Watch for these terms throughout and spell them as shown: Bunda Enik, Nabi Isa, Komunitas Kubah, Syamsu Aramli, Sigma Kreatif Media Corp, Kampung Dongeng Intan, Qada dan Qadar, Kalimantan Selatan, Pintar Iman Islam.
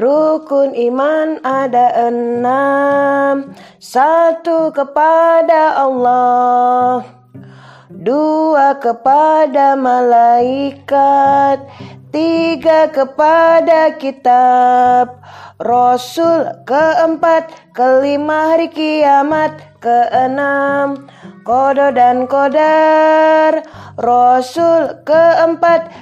Rukun iman ada 6. 1 kepada Allah, 2 kepada malaikat, 3 kepada kitab, Rasul, 4, 5 hari kiamat, 6 Qada dan Qadar. Rasul, 4, 5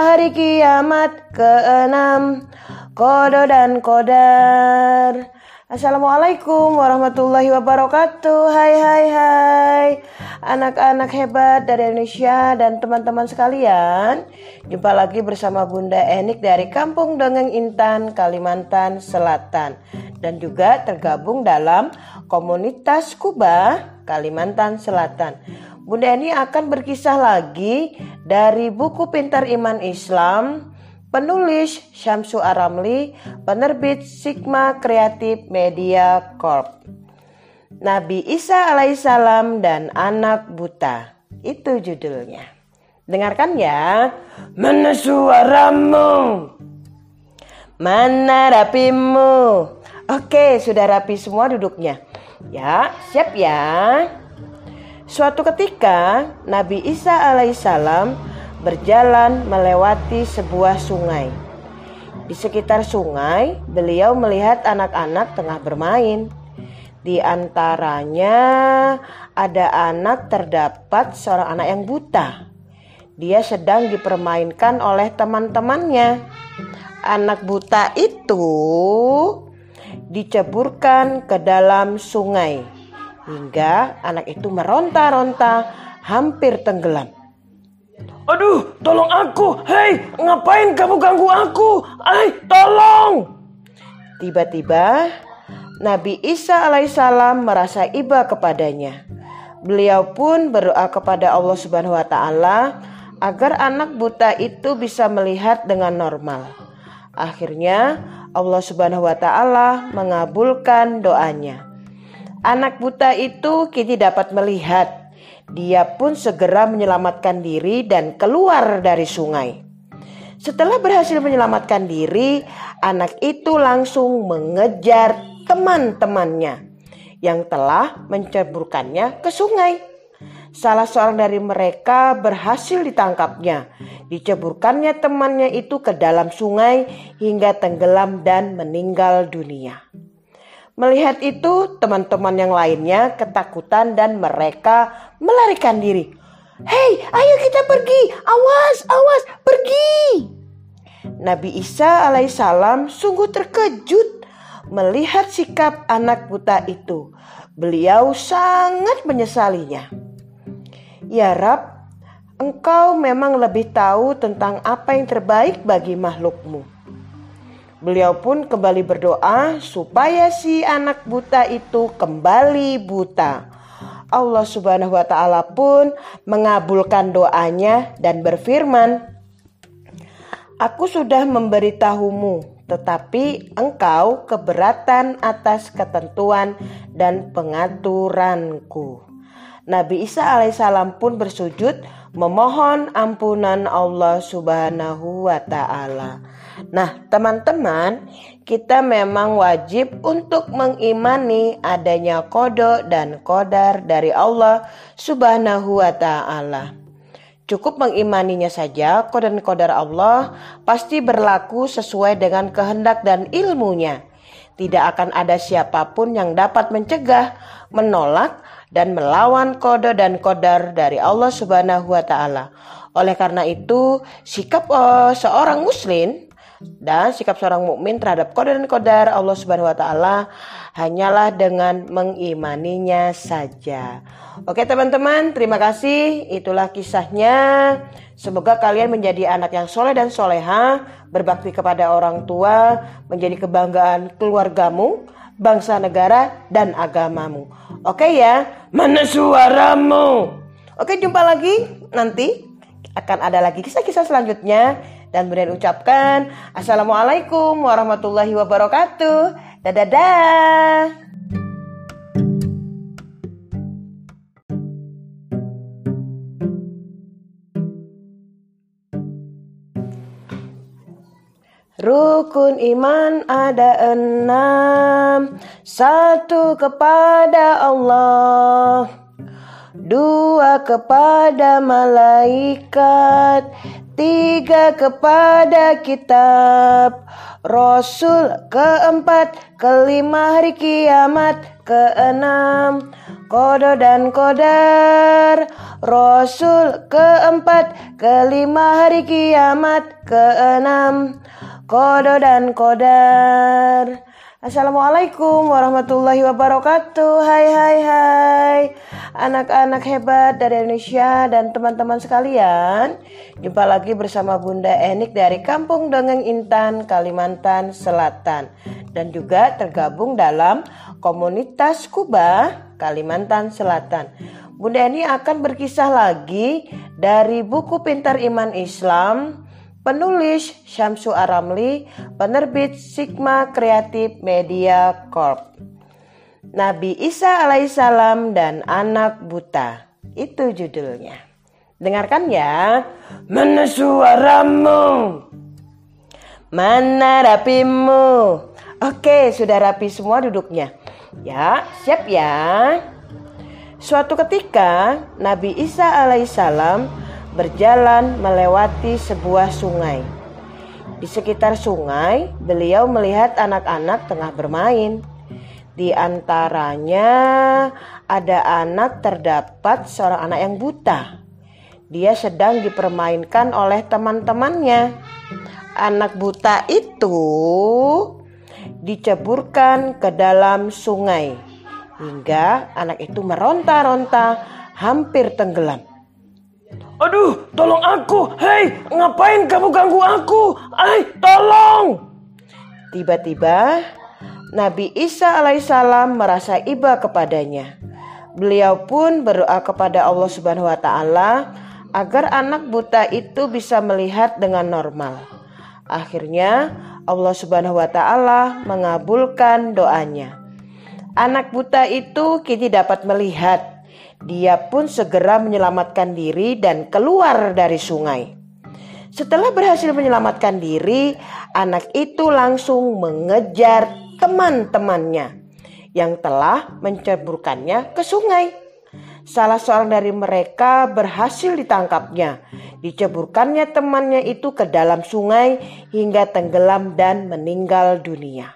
hari kiamat, 6 Qada dan Qadar. Assalamualaikum warahmatullahi wabarakatuh. Hai anak-anak hebat dari Indonesia dan teman-teman sekalian. Jumpa lagi bersama Bunda Enik dari Kampung Dongeng Intan, Kalimantan Selatan, dan juga tergabung dalam Komunitas Kubah, Kalimantan Selatan. Bunda Enik akan berkisah lagi dari buku Pintar Iman Islam, penulis Syamsu Aramli, penerbit Sigma Kreatif Media Corp. Nabi Isa alaihissalam dan anak buta. Itu judulnya. Dengarkan ya. Mana suaramu? Mana rapimu? Oke, sudah rapi semua duduknya. Ya, siap ya. Suatu ketika Nabi Isa alaihissalam berjalan melewati sebuah sungai. Di sekitar sungai, beliau melihat anak-anak tengah bermain. Di antaranya ada anak terdapat seorang anak yang buta. Dia sedang dipermainkan oleh teman-temannya. Anak buta itu diceburkan ke dalam sungai hingga anak itu meronta-ronta hampir tenggelam. Aduh, tolong aku, hei, ngapain kamu ganggu aku, hei, tolong. Tiba-tiba Nabi Isa alaihissalam merasa iba kepadanya. Beliau pun berdoa kepada Allah subhanahu wa ta'ala agar anak buta itu bisa melihat dengan normal. Akhirnya Allah subhanahu wa ta'ala mengabulkan doanya. Anak buta itu kini dapat melihat. Dia pun segera menyelamatkan diri dan keluar dari sungai. Setelah berhasil menyelamatkan diri, anak itu langsung mengejar teman-temannya yang telah menceburkannya ke sungai. Salah seorang dari mereka berhasil ditangkapnya. Diceburkannya temannya itu ke dalam sungai hingga tenggelam dan meninggal dunia. Melihat itu, teman-teman yang lainnya ketakutan dan mereka melarikan diri. Hei, ayo kita pergi, awas, pergi. Nabi Isa alaihissalam sungguh terkejut melihat sikap anak buta itu. Beliau sangat menyesalinya. Ya Rab, Engkau memang lebih tahu tentang apa yang terbaik bagi makhluk-Mu. Beliau pun kembali berdoa supaya si anak buta itu kembali buta. Allah subhanahu wa ta'ala pun mengabulkan doanya dan berfirman, Aku sudah memberitahumu, tetapi engkau keberatan atas ketentuan dan pengaturanku. Nabi Isa alaihissalam pun bersujud memohon ampunan Allah subhanahu wa ta'ala. Nah teman-teman, kita memang wajib untuk mengimani adanya qada dan qadar dari Allah subhanahu wa ta'ala. Cukup mengimaninya saja, qada dan qadar Allah pasti berlaku sesuai dengan kehendak dan ilmunya. Tidak akan ada siapapun yang dapat mencegah, menolak, dan melawan qada dan qadar dari Allah subhanahu wa ta'ala. Oleh karena itu, sikap seorang muslim dan sikap seorang mukmin terhadap qada dan qadar Allah subhanahu wa ta'ala hanyalah dengan mengimaninya saja. Oke teman-teman, terima kasih. Itulah kisahnya. Semoga kalian menjadi anak yang soleh dan soleha, berbakti kepada orang tua, menjadi kebanggaan keluargamu, bangsa, negara, dan agamamu. Oke ya, mana suaramu? Oke, jumpa lagi nanti. Akan ada lagi kisah-kisah selanjutnya. Dan kemudian ucapkan Assalamualaikum warahmatullahi wabarakatuh. Dadah. Rukun iman ada 6. 1 kepada Allah, 2 kepada malaikat, 3 kepada kitab, Rasul, 4, 5 hari kiamat, 6 Qada dan Qadar. Rasul, 4, 5 hari kiamat, 6 Qada dan Qadar. Assalamualaikum warahmatullahi wabarakatuh. Hai anak-anak hebat dari Indonesia dan teman-teman sekalian. Jumpa lagi bersama Bunda Enik dari Kampung Dongeng Intan, Kalimantan Selatan, dan juga tergabung dalam Komunitas Kubah, Kalimantan Selatan. Bunda Enik akan berkisah lagi dari buku Pintar Iman Islam, penulis Syamsu Aramli, penerbit Sigma Kreatif Media Corp. Nabi Isa alaihissalam dan anak buta, itu judulnya. Dengarkan ya. Mana suaramu? Mana rapimu? Oke, sudah rapi semua duduknya. Ya, siap ya. Suatu ketika Nabi Isa alaihissalam berjalan melewati sebuah sungai. Di sekitar sungai, beliau melihat anak-anak tengah bermain. Di antaranya ada anak terdapat seorang anak yang buta. Dia sedang dipermainkan oleh teman-temannya. Anak buta itu diceburkan ke dalam sungai hingga anak itu meronta-ronta hampir tenggelam. Aduh, tolong aku, hei, ngapain kamu ganggu aku, hei, tolong. Tiba-tiba, Nabi Isa alaihissalam merasa iba kepadanya. Beliau pun berdoa kepada Allah Subhanahu wa Ta'ala agar anak buta itu bisa melihat dengan normal. Akhirnya, Allah Subhanahu wa Ta'ala mengabulkan doanya. Anak buta itu kini dapat melihat. Dia pun segera menyelamatkan diri dan keluar dari sungai. Setelah berhasil menyelamatkan diri, anak itu langsung mengejar teman-temannya yang telah menceburkannya ke sungai. Salah seorang dari mereka berhasil ditangkapnya. Diceburkannya temannya itu ke dalam sungai hingga tenggelam dan meninggal dunia.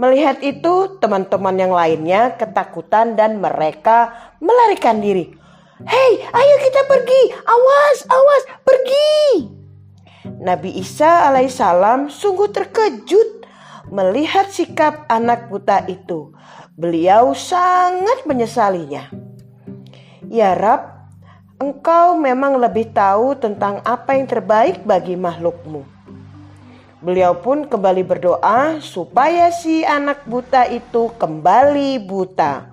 Melihat itu, teman-teman yang lainnya ketakutan dan mereka melarikan diri. Hei, ayo kita pergi. Awas, awas, pergi. Nabi Isa alaihissalam sungguh terkejut melihat sikap anak buta itu. Beliau sangat menyesalinya. Ya Rab, Engkau memang lebih tahu tentang apa yang terbaik bagi makhluk-Mu. Beliau pun kembali berdoa supaya si anak buta itu kembali buta.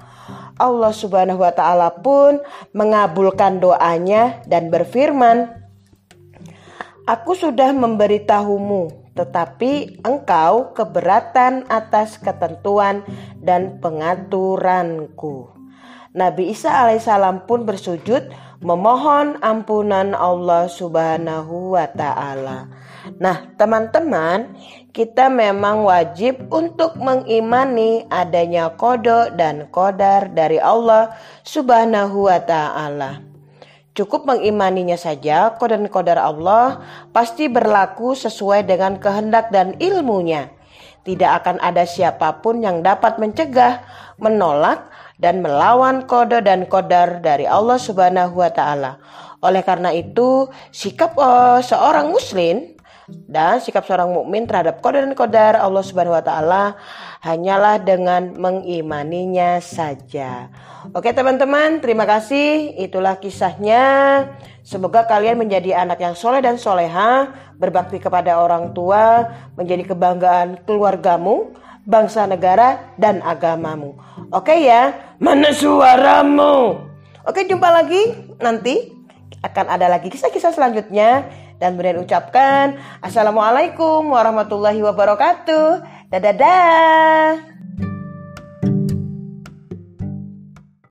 Allah Subhanahu wa Ta'ala pun mengabulkan doanya dan berfirman, "Aku sudah memberitahumu, tetapi engkau keberatan atas ketentuan dan pengaturanku." Nabi Isa alaihissalam pun bersujud memohon ampunan Allah Subhanahu wa Ta'ala. Nah, teman-teman, kita memang wajib untuk mengimani adanya qada dan qadar dari Allah Subhanahu wa Ta'ala. Cukup mengimaninya saja, qada dan qadar Allah pasti berlaku sesuai dengan kehendak dan ilmunya. Tidak akan ada siapapun yang dapat mencegah, menolak, dan melawan qada dan qadar dari Allah Subhanahu wa Ta'ala. Oleh karena itu, sikap seorang mukmin terhadap qada dan qadar Allah Subhanahu wa Ta'ala hanyalah dengan mengimaninya saja. Oke teman-teman, terima kasih. Itulah kisahnya. Semoga kalian menjadi anak yang soleh dan soleha, berbakti kepada orang tua, menjadi kebanggaan keluargamu, bangsa, negara, dan agamamu. Oke ya. Mana suaramu? Oke, jumpa lagi nanti. Akan ada lagi kisah-kisah selanjutnya. Dan kemudian ucapkan Assalamualaikum warahmatullahi wabarakatuh. Dadah.